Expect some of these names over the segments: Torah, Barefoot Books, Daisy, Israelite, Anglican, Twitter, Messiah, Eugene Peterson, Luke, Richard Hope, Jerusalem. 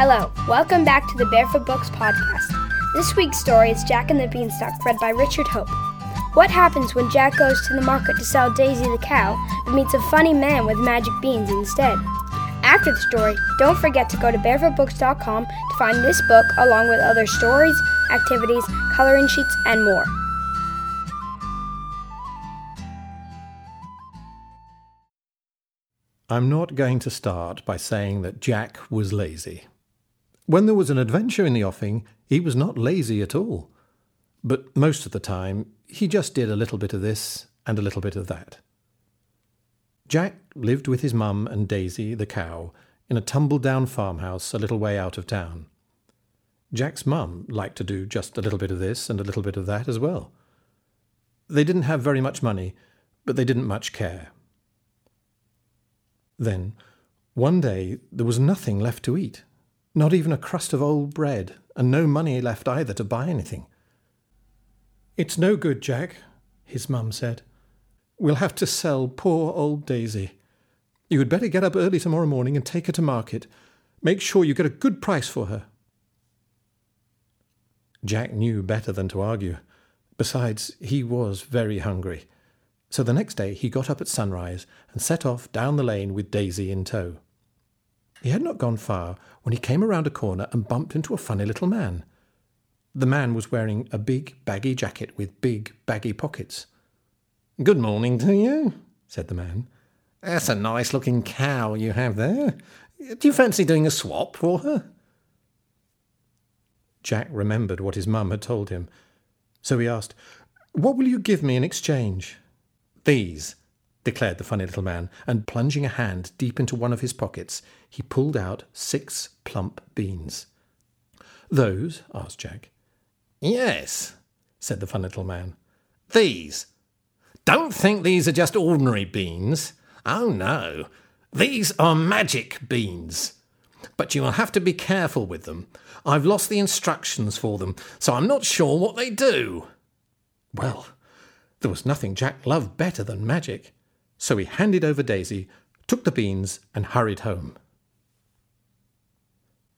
Hello, welcome back to the Barefoot Books podcast. This week's story is Jack and the Beanstalk, read by Richard Hope. What happens when Jack goes to the market to sell Daisy the cow, but meets a funny man with magic beans instead? After the story, don't forget to go to barefootbooks.com to find this book along with other stories, activities, coloring sheets, and more. I'm not going to start by saying that Jack was lazy. When there was an adventure in the offing, he was not lazy at all. But most of the time, he just did a little bit of this and a little bit of that. Jack lived with his mum and Daisy, the cow, in a tumble-down farmhouse a little way out of town. Jack's mum liked to do just a little bit of this and a little bit of that as well. They didn't have very much money, but they didn't much care. Then, one day, there was nothing left to eat, not even a crust of old bread, and no money left either to buy anything. "It's no good, Jack," his mum said. "We'll have to sell poor old Daisy. You had better get up early tomorrow morning and take her to market. Make sure you get a good price for her." Jack knew better than to argue. Besides, he was very hungry. So the next day he got up at sunrise and set off down the lane with Daisy in tow. He had not gone far when he came around a corner and bumped into a funny little man. The man was wearing a big, baggy jacket with big, baggy pockets. "Good morning to you," said the man. "That's a nice-looking cow you have there. Do you fancy doing a swap for her?" Jack remembered what his mum had told him. So he asked, "What will you give me in exchange?" "These," declared the funny little man, and plunging a hand deep into one of his pockets, he pulled out 6 plump beans. "Those?" asked Jack. "Yes," said the funny little man. "These. Don't think these are just ordinary beans. Oh, no. These are magic beans. But you will have to be careful with them. I've lost the instructions for them, so I'm not sure what they do." Well, there was nothing Jack loved better than magic, so he handed over Daisy, took the beans, and hurried home.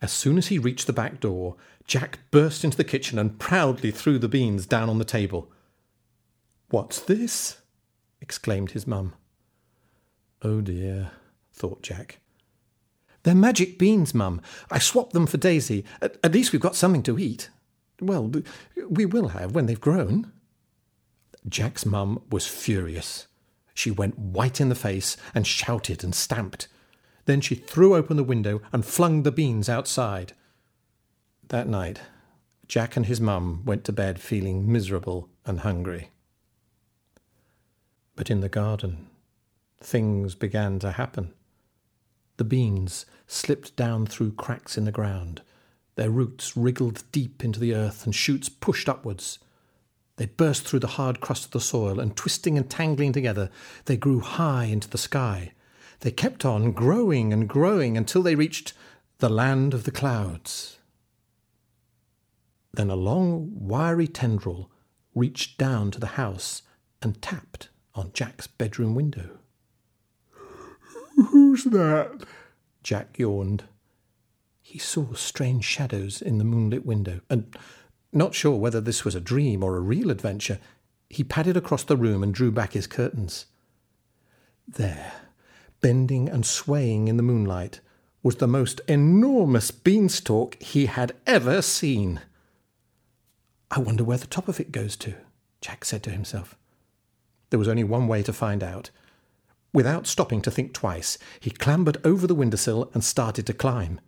As soon as he reached the back door, Jack burst into the kitchen and proudly threw the beans down on the table. "What's this?" exclaimed his mum. "Oh dear," thought Jack. "They're magic beans, Mum. I swapped them for Daisy. At least we've got something to eat. Well, we will have when they've grown." Jack's mum was furious. She went white in the face and shouted and stamped. Then she threw open the window and flung the beans outside. That night, Jack and his mum went to bed feeling miserable and hungry. But in the garden, things began to happen. The beans slipped down through cracks in the ground. Their roots wriggled deep into the earth and shoots pushed upwards. They burst through the hard crust of the soil, and twisting and tangling together, they grew high into the sky. They kept on growing and growing until they reached the land of the clouds. Then a long, wiry tendril reached down to the house and tapped on Jack's bedroom window. "Who's that?" Jack yawned. He saw strange shadows in the moonlit window, and, not sure whether this was a dream or a real adventure, he padded across the room and drew back his curtains. There, bending and swaying in the moonlight, was the most enormous beanstalk he had ever seen. "I wonder where the top of it goes to," Jack said to himself. There was only one way to find out. Without stopping to think twice, he clambered over the windowsill and started to climb.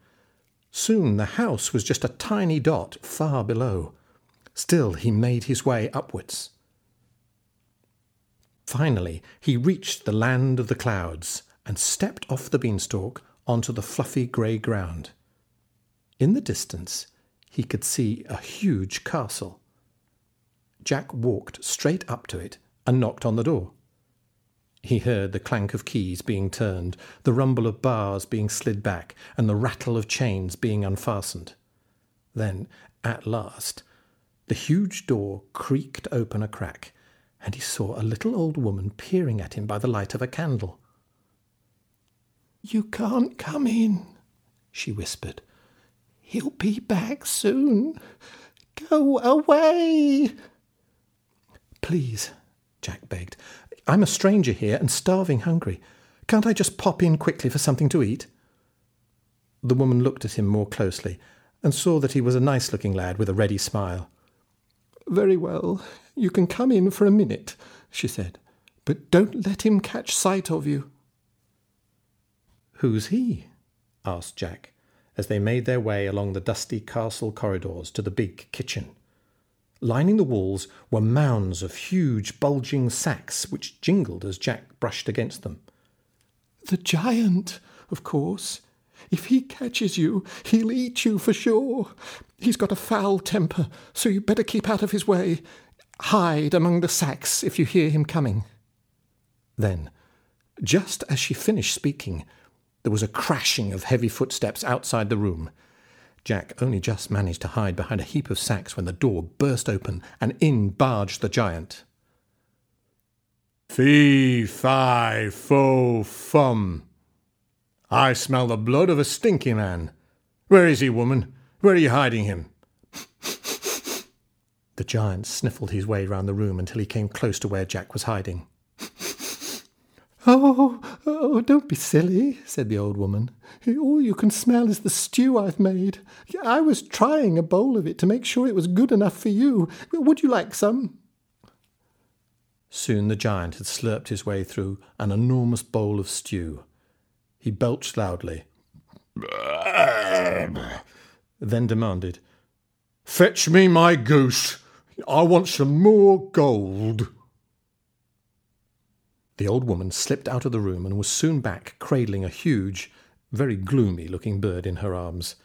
Soon the house was just a tiny dot far below. Still he made his way upwards. Finally he reached the land of the clouds and stepped off the beanstalk onto the fluffy grey ground. In the distance he could see a huge castle. Jack walked straight up to it and knocked on the door. He heard the clank of keys being turned, the rumble of bars being slid back, and the rattle of chains being unfastened. Then, at last, the huge door creaked open a crack, and he saw a little old woman peering at him by the light of a candle. "You can't come in," she whispered. He'll be back soon. Go away. Please, Jack begged. I'm a stranger here and starving hungry. Can't I just pop in quickly for something to eat? The woman looked at him more closely and saw that he was a nice-looking lad with a ready smile. Very well, you can come in for a minute, she said, but don't let him catch sight of you. Who's he? asked Jack, as they made their way along the dusty castle corridors to the big kitchen. Lining the walls were mounds of huge, bulging sacks which jingled as Jack brushed against them. The giant, of course. If he catches you, he'll eat you for sure. He's got a foul temper, so you better keep out of his way. Hide among the sacks if you hear him coming. Then, just as she finished speaking, there was a crashing of heavy footsteps outside the room. Jack only just managed to hide behind a heap of sacks when the door burst open and in barged the giant. Fee-fi-fo-fum! I smell the blood of a stinky man. Where is he, woman? Where are you hiding him? The giant sniffled his way round the room until he came close to where Jack was hiding. Oh, don't be silly, said the old woman. All you can smell is the stew I've made. I was trying a bowl of it to make sure it was good enough for you. Would you like some? Soon the giant had slurped his way through an enormous bowl of stew. He belched loudly, then demanded, Fetch me my goose. I want some more gold. The old woman slipped out of the room and was soon back, cradling a huge, very gloomy-looking bird in her arms.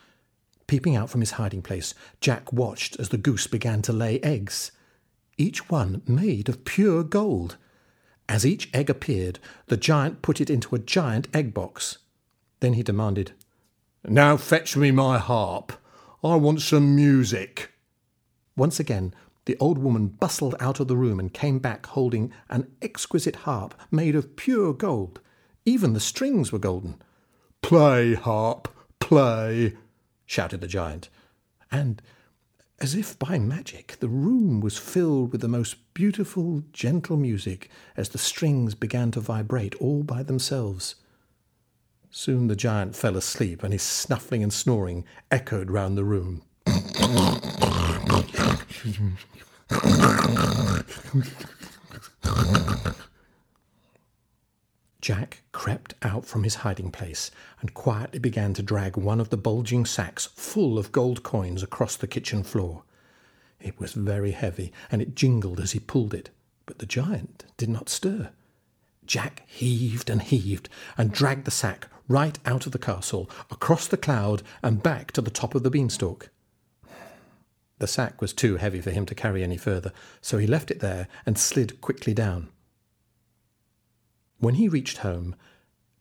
Peeping out from his hiding place, Jack watched as the goose began to lay eggs, each one made of pure gold. As each egg appeared, the giant put it into a giant egg box. Then he demanded, Now fetch me my harp. I want some music. Once again, the old woman bustled out of the room and came back holding an exquisite harp made of pure gold. Even the strings were golden. Play, harp, play, shouted the giant. And, as if by magic, the room was filled with the most beautiful, gentle music as the strings began to vibrate all by themselves. Soon the giant fell asleep and his snuffling and snoring echoed round the room. Jack crept out from his hiding place and quietly began to drag one of the bulging sacks full of gold coins across the kitchen floor. It was very heavy and it jingled as he pulled it, but the giant did not stir. Jack heaved and dragged the sack right out of the castle, across the cloud and back to the top of the beanstalk. The sack was too heavy for him to carry any further, so he left it there and slid quickly down. When he reached home,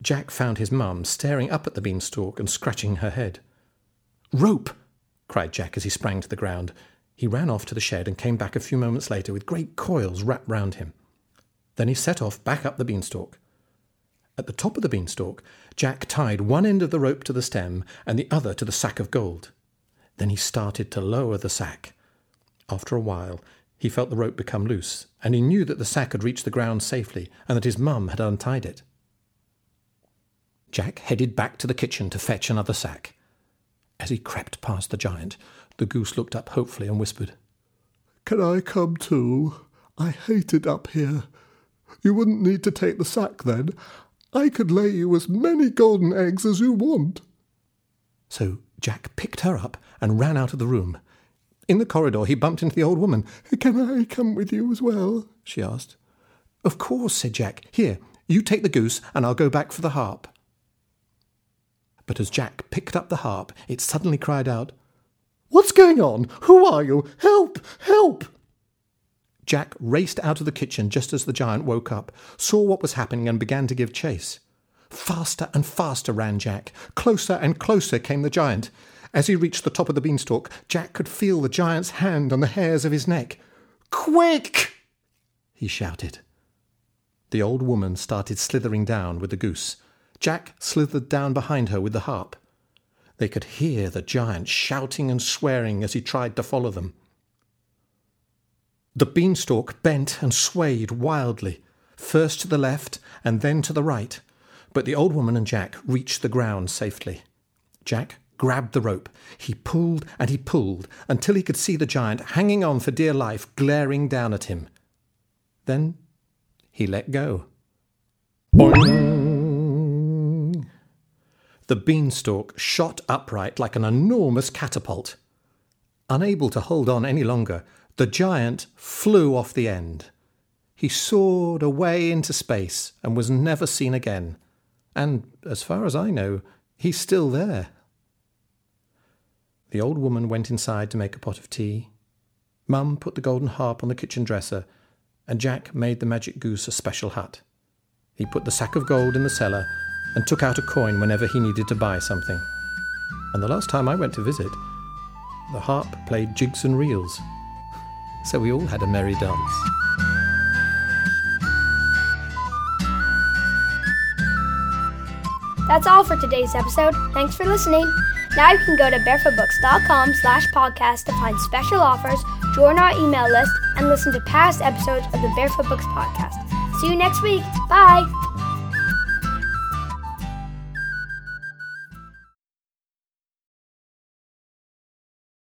Jack found his mum staring up at the beanstalk and scratching her head. "Rope!" cried Jack as he sprang to the ground. He ran off to the shed and came back a few moments later with great coils wrapped round him. Then he set off back up the beanstalk. At the top of the beanstalk, Jack tied one end of the rope to the stem and the other to the sack of gold. Then he started to lower the sack. After a while, he felt the rope become loose, and he knew that the sack had reached the ground safely and that his mum had untied it. Jack headed back to the kitchen to fetch another sack. As he crept past the giant, the goose looked up hopefully and whispered, Can I come too? I hate it up here. You wouldn't need to take the sack then. I could lay you as many golden eggs as you want. So Jack picked her up and ran out of the room. In the corridor he bumped into the old woman. Can I come with you as well? She asked. Of course, said Jack. Here, you take the goose and I'll go back for the harp. But as Jack picked up the harp, it suddenly cried out, What's going on? Who are you? Help! Help! Jack raced out of the kitchen just as the giant woke up, saw what was happening and began to give chase. Faster and faster ran Jack. Closer and closer came the giant. As he reached the top of the beanstalk, Jack could feel the giant's hand on the hairs of his neck. Quick! he shouted. The old woman started slithering down with the goose. Jack slithered down behind her with the harp. They could hear the giant shouting and swearing as he tried to follow them. The beanstalk bent and swayed wildly, first to the left and then to the right, but the old woman and Jack reached the ground safely. Jack grabbed the rope. He pulled until he could see the giant hanging on for dear life, glaring down at him. Then he let go. Boing! The beanstalk shot upright like an enormous catapult. Unable to hold on any longer, the giant flew off the end. He soared away into space and was never seen again. And, as far as I know, he's still there. The old woman went inside to make a pot of tea. Mum put the golden harp on the kitchen dresser, and Jack made the magic goose a special hut. He put the sack of gold in the cellar and took out a coin whenever he needed to buy something. And the last time I went to visit, the harp played jigs and reels. So we all had a merry dance. That's all for today's episode. Thanks for listening. Now you can go to barefootbooks.com/podcast to find special offers, join our email list, and listen to past episodes of the Barefoot Books podcast. See you next week. Bye.